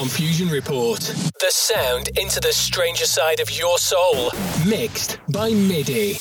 Confusion Report. The sound into the stranger side of your soul. Mixed by MIDI.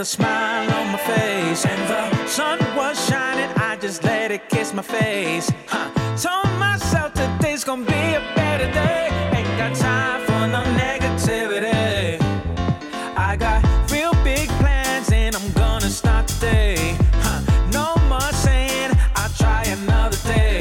with a smile on my face, and the sun was shining, I just let it kiss my face. Told myself today's gonna be a better day. Ain't got time for no negativity. I got real big plans and I'm gonna start today. No more saying I'll try another day.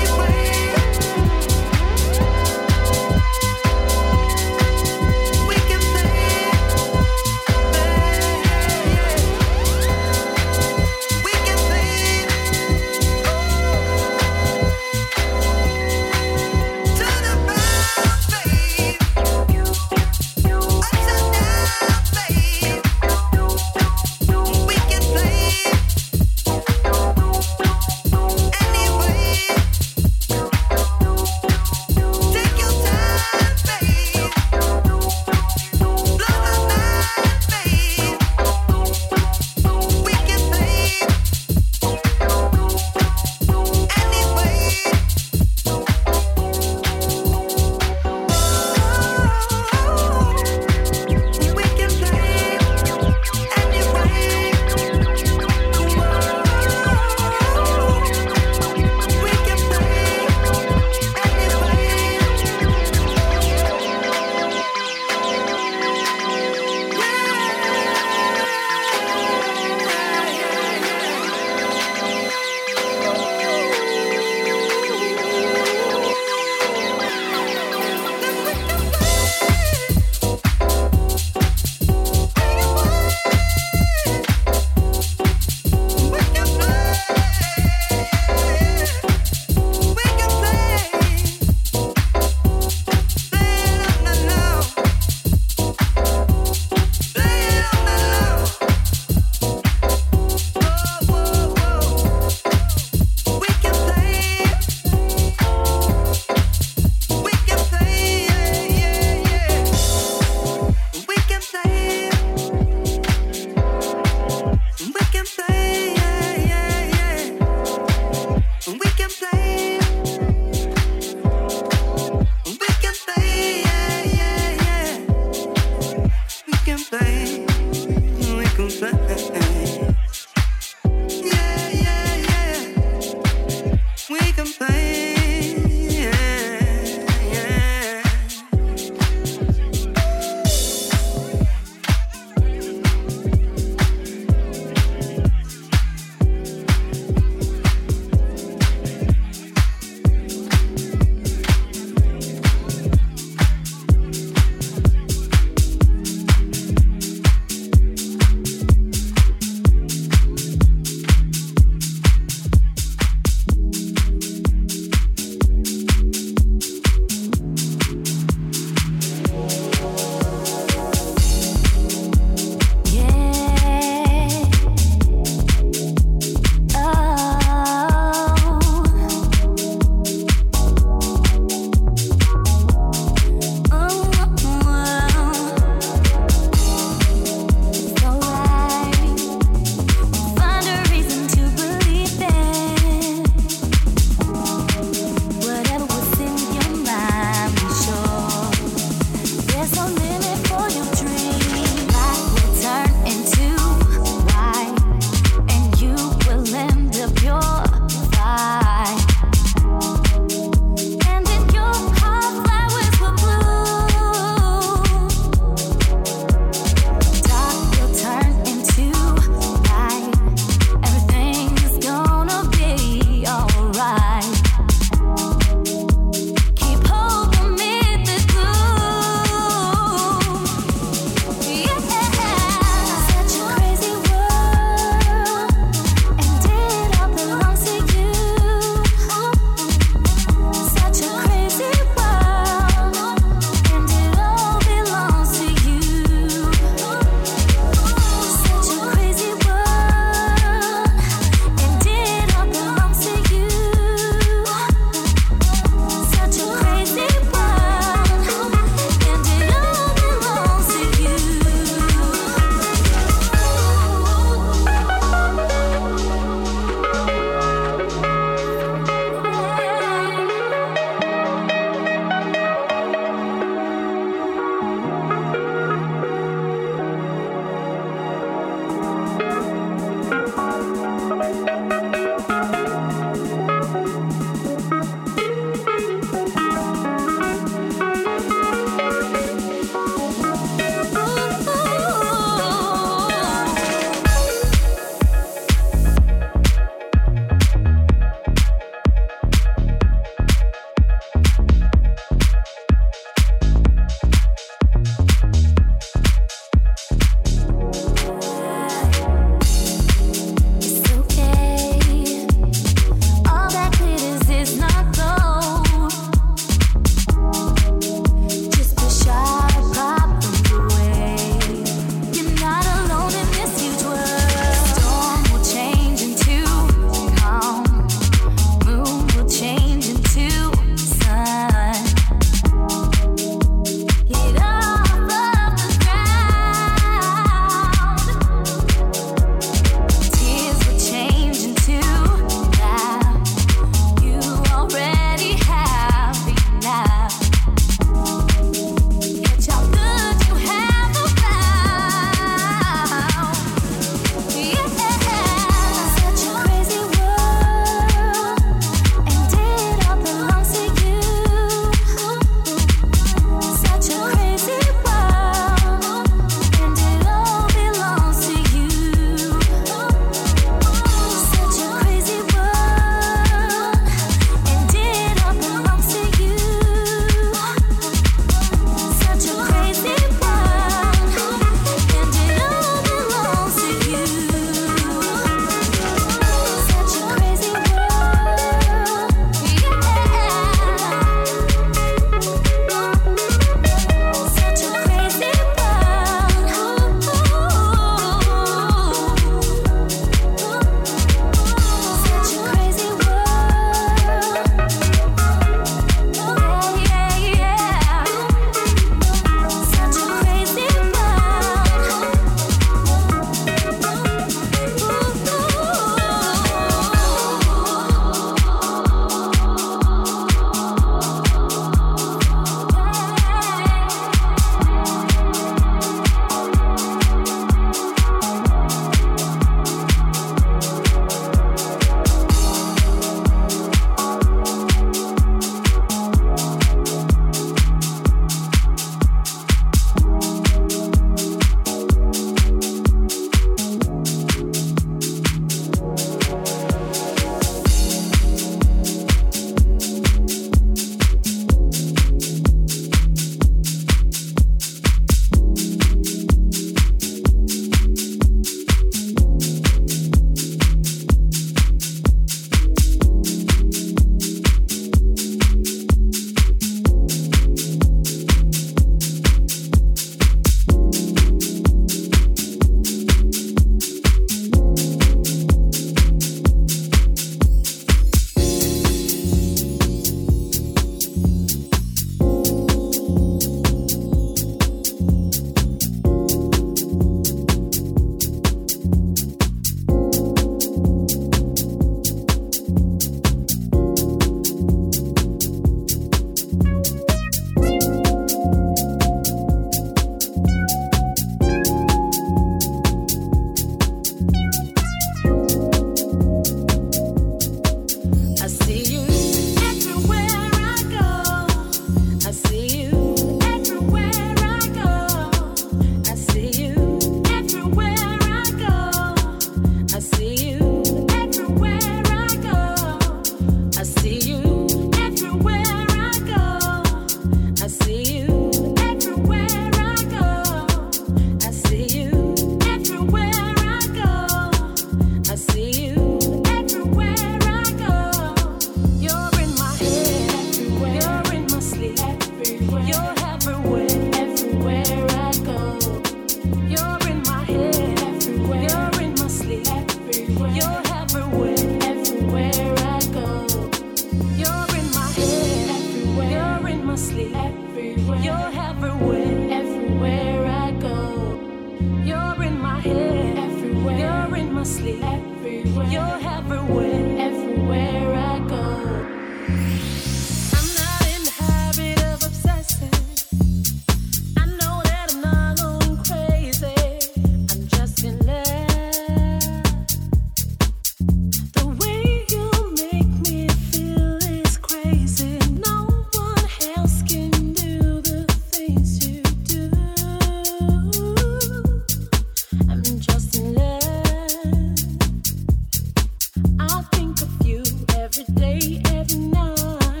I see you everywhere I go.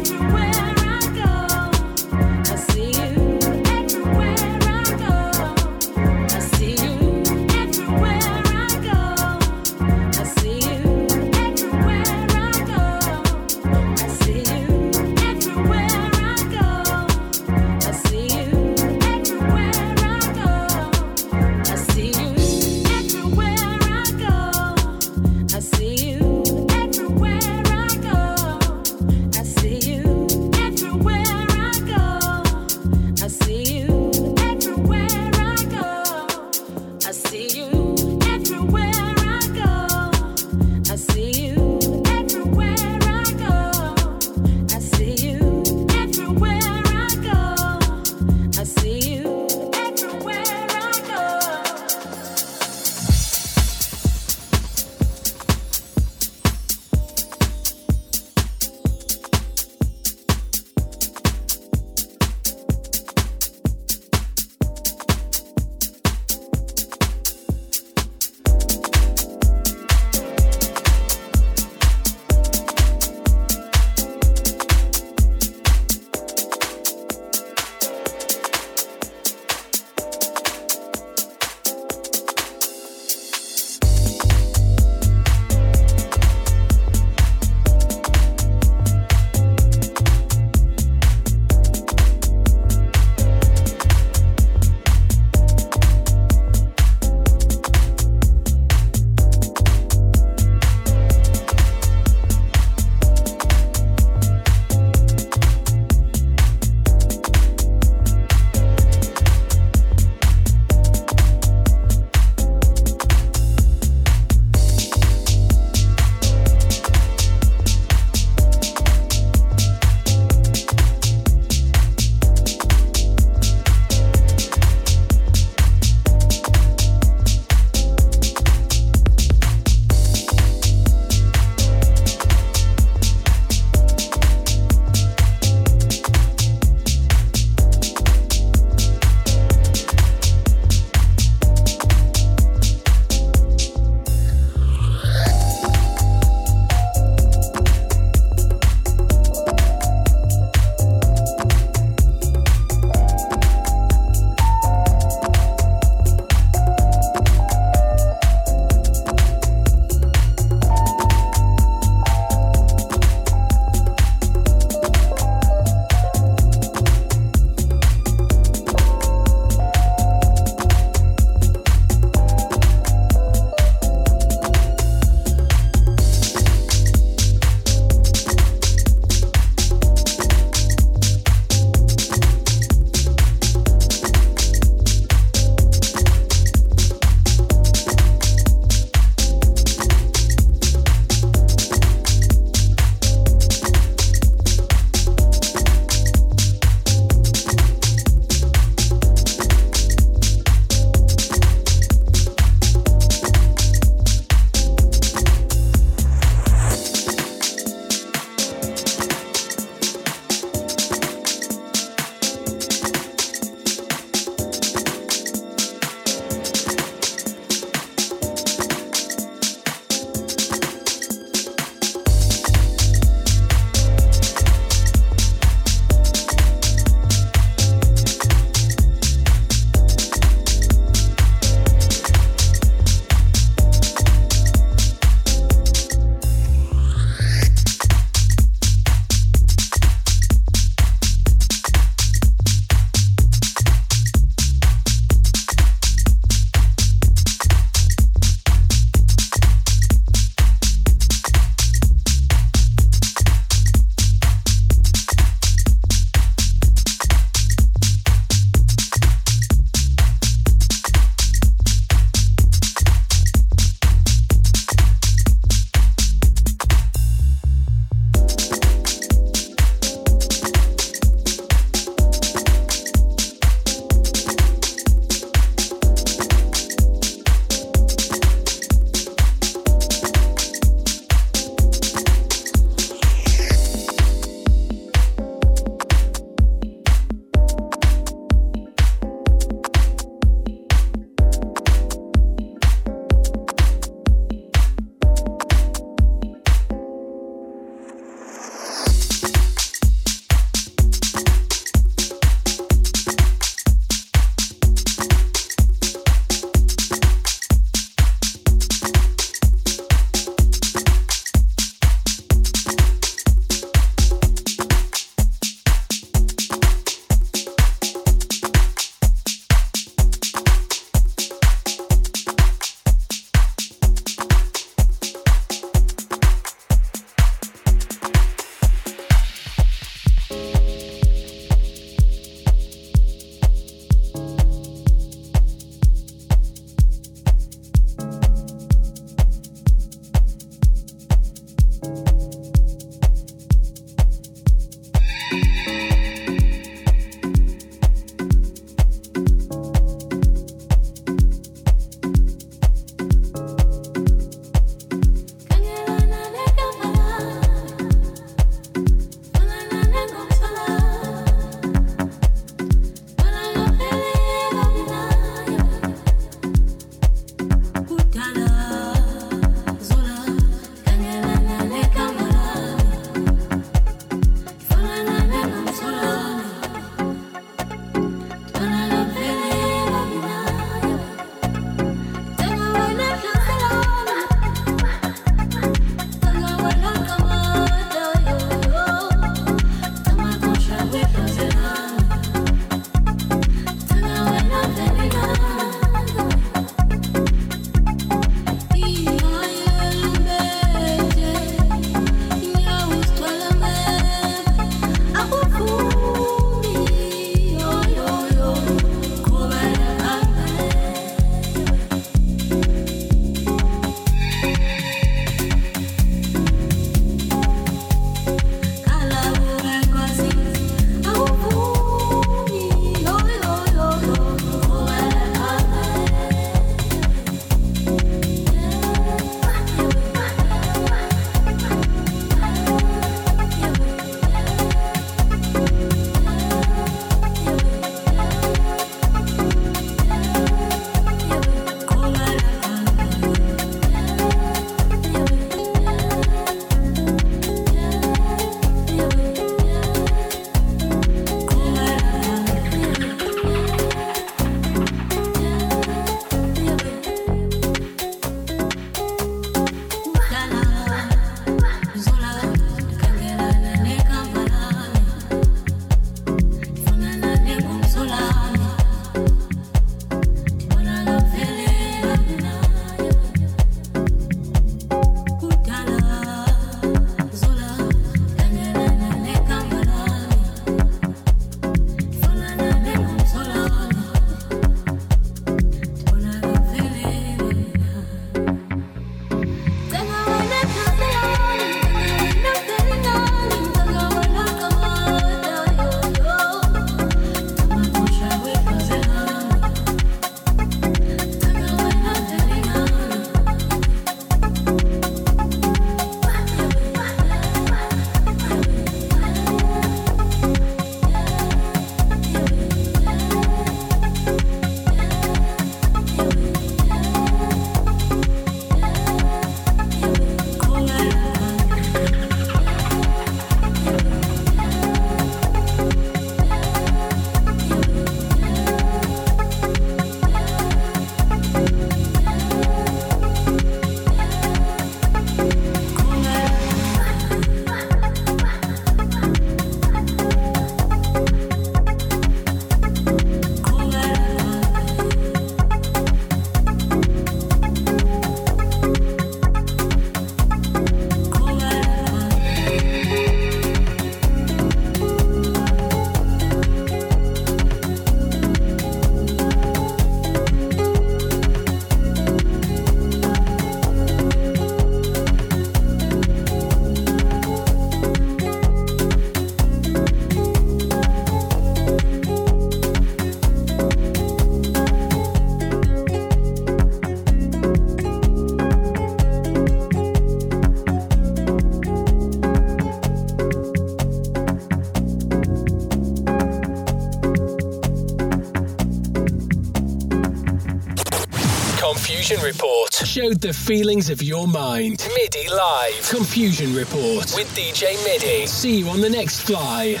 Confusion Report showed the feelings of your mind. MIDI Live. Confusion Report with DJ MIDI. See you on the next fly.